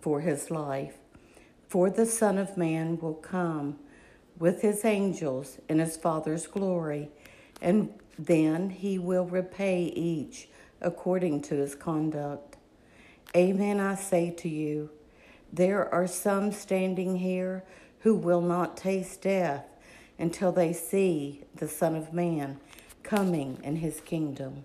for his life? For the Son of Man will come with his angels in his Father's glory, and then he will repay each according to his conduct. Amen, I say to you, there are some standing here who will not taste death until they see the Son of Man coming in his kingdom."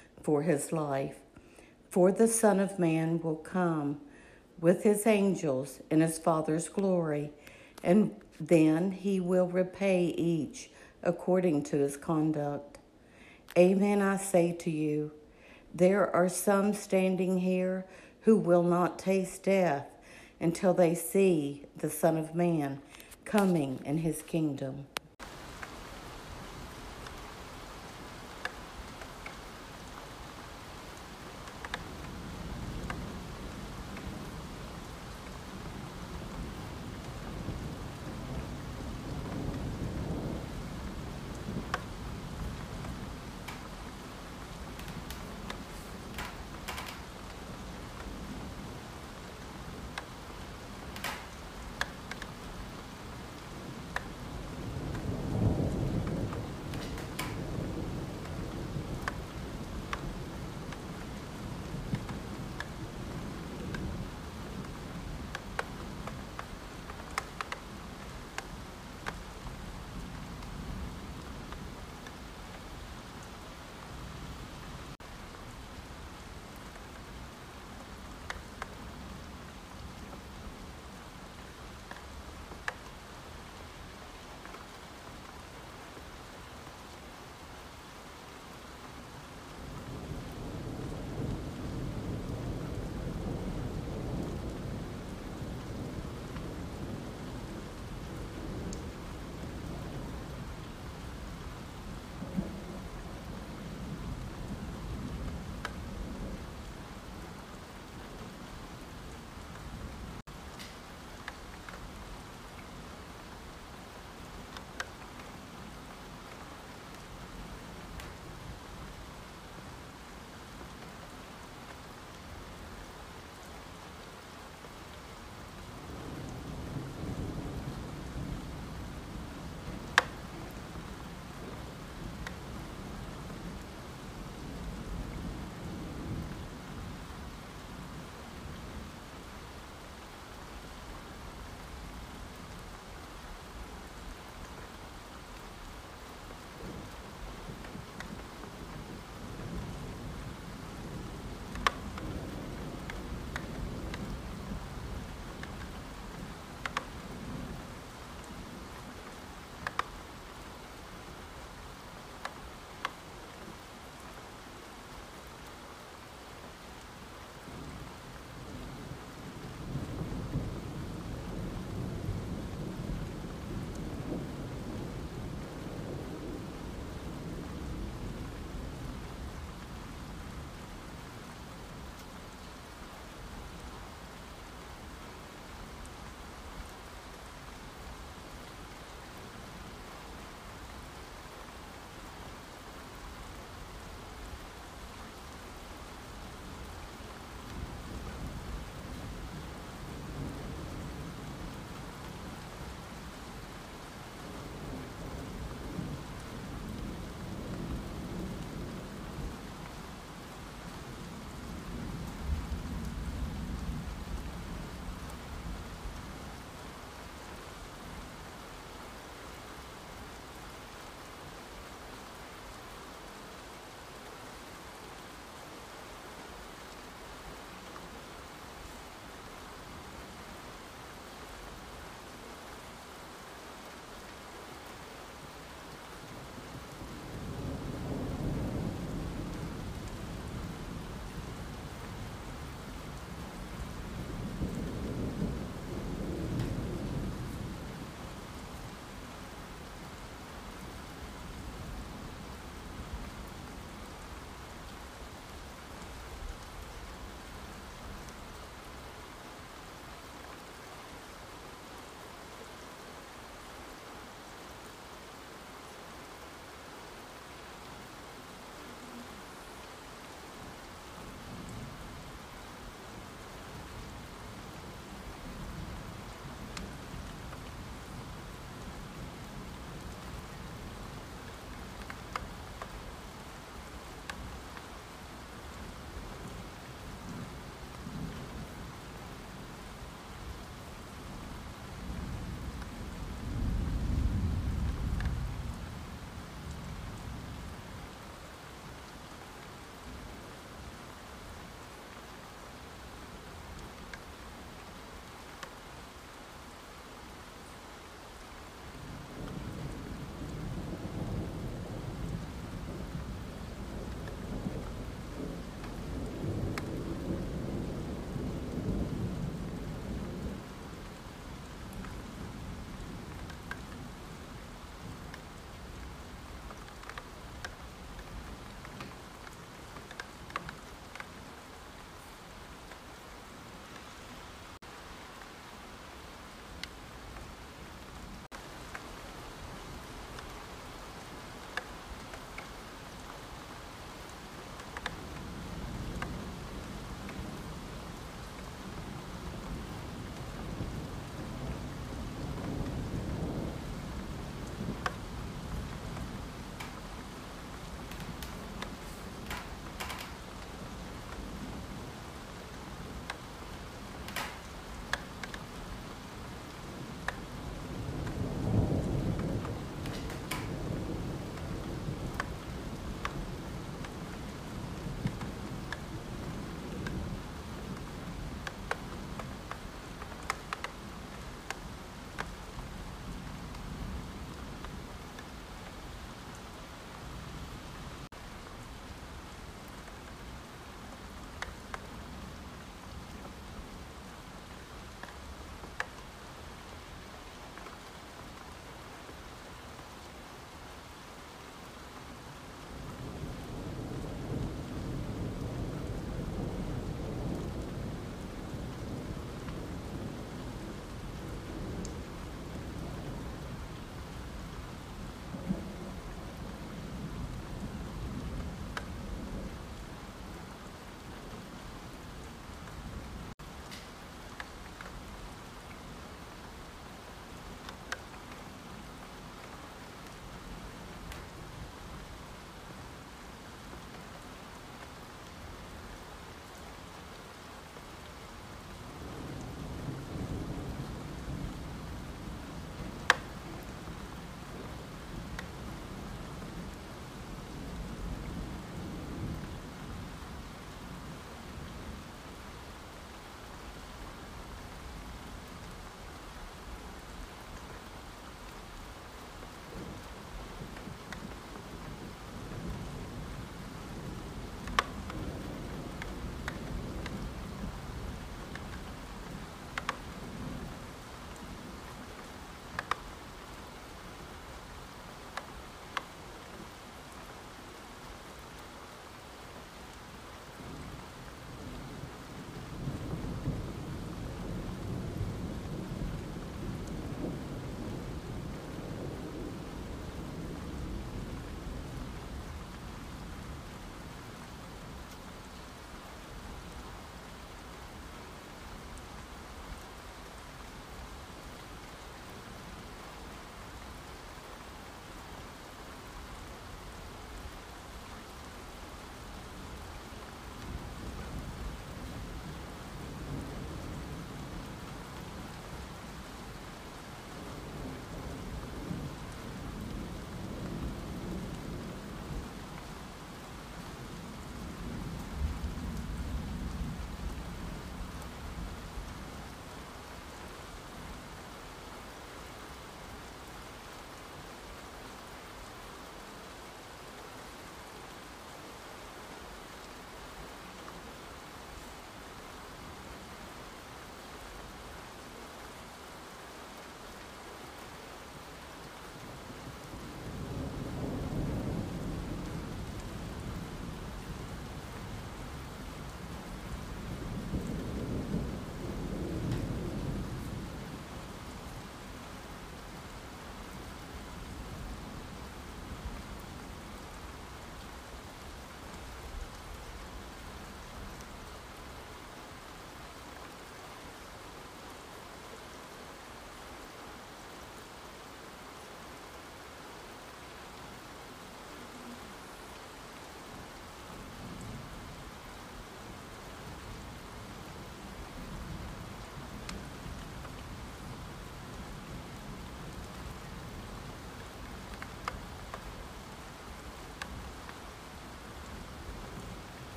for his life? For the Son of Man will come with his angels in his Father's glory, and then he will repay each according to his conduct. Amen, I say to you, there are some standing here who will not taste death until they see the Son of Man coming in his kingdom."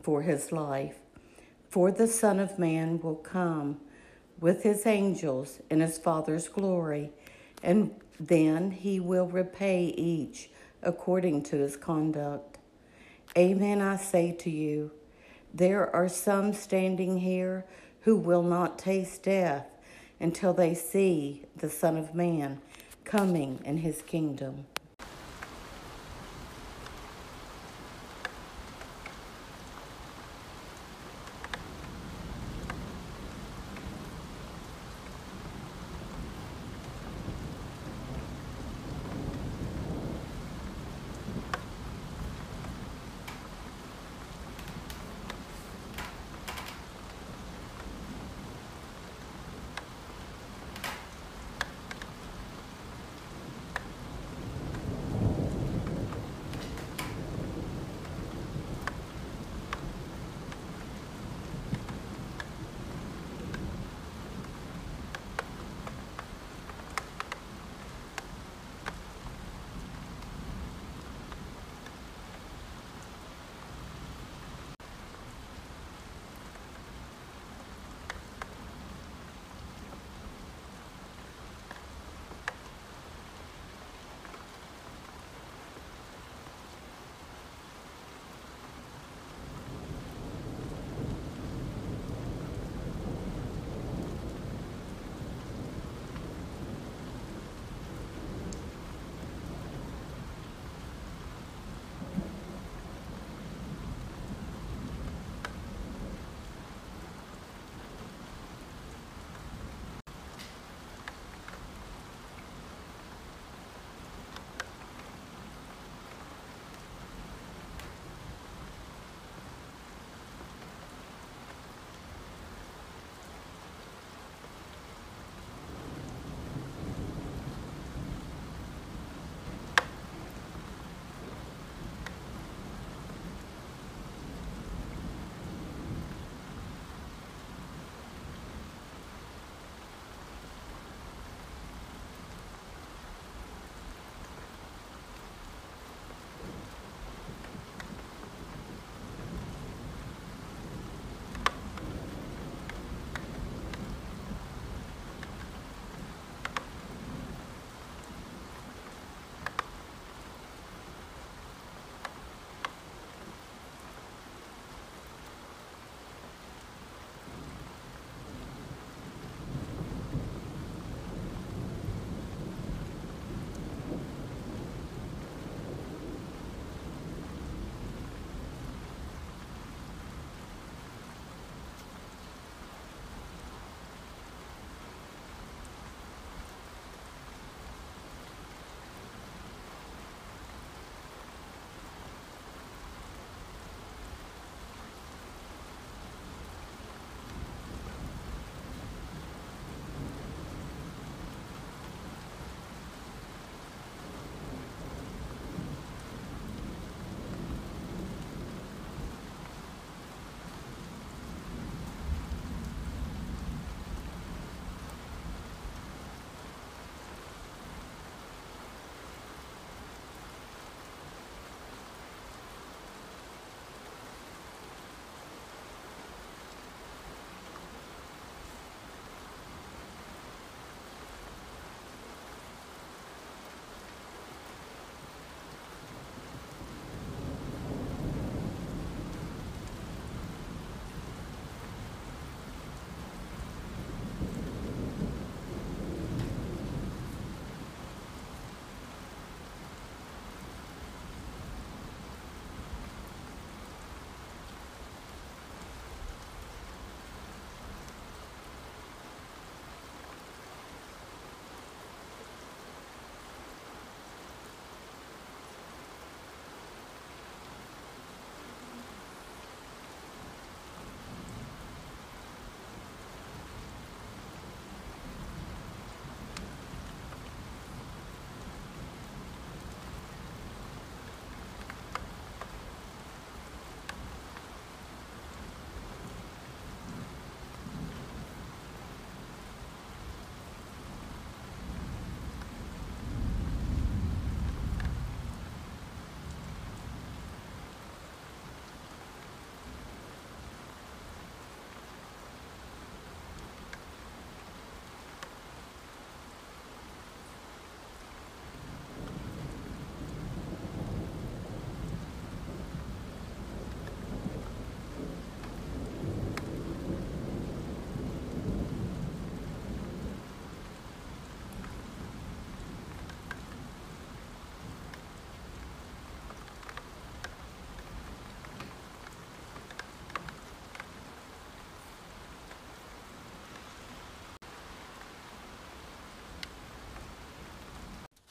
for his life? For the Son of Man will come with his angels in his Father's glory, and then he will repay each according to his conduct. Amen, I say to you, there are some standing here who will not taste death until they see the Son of Man coming in his kingdom."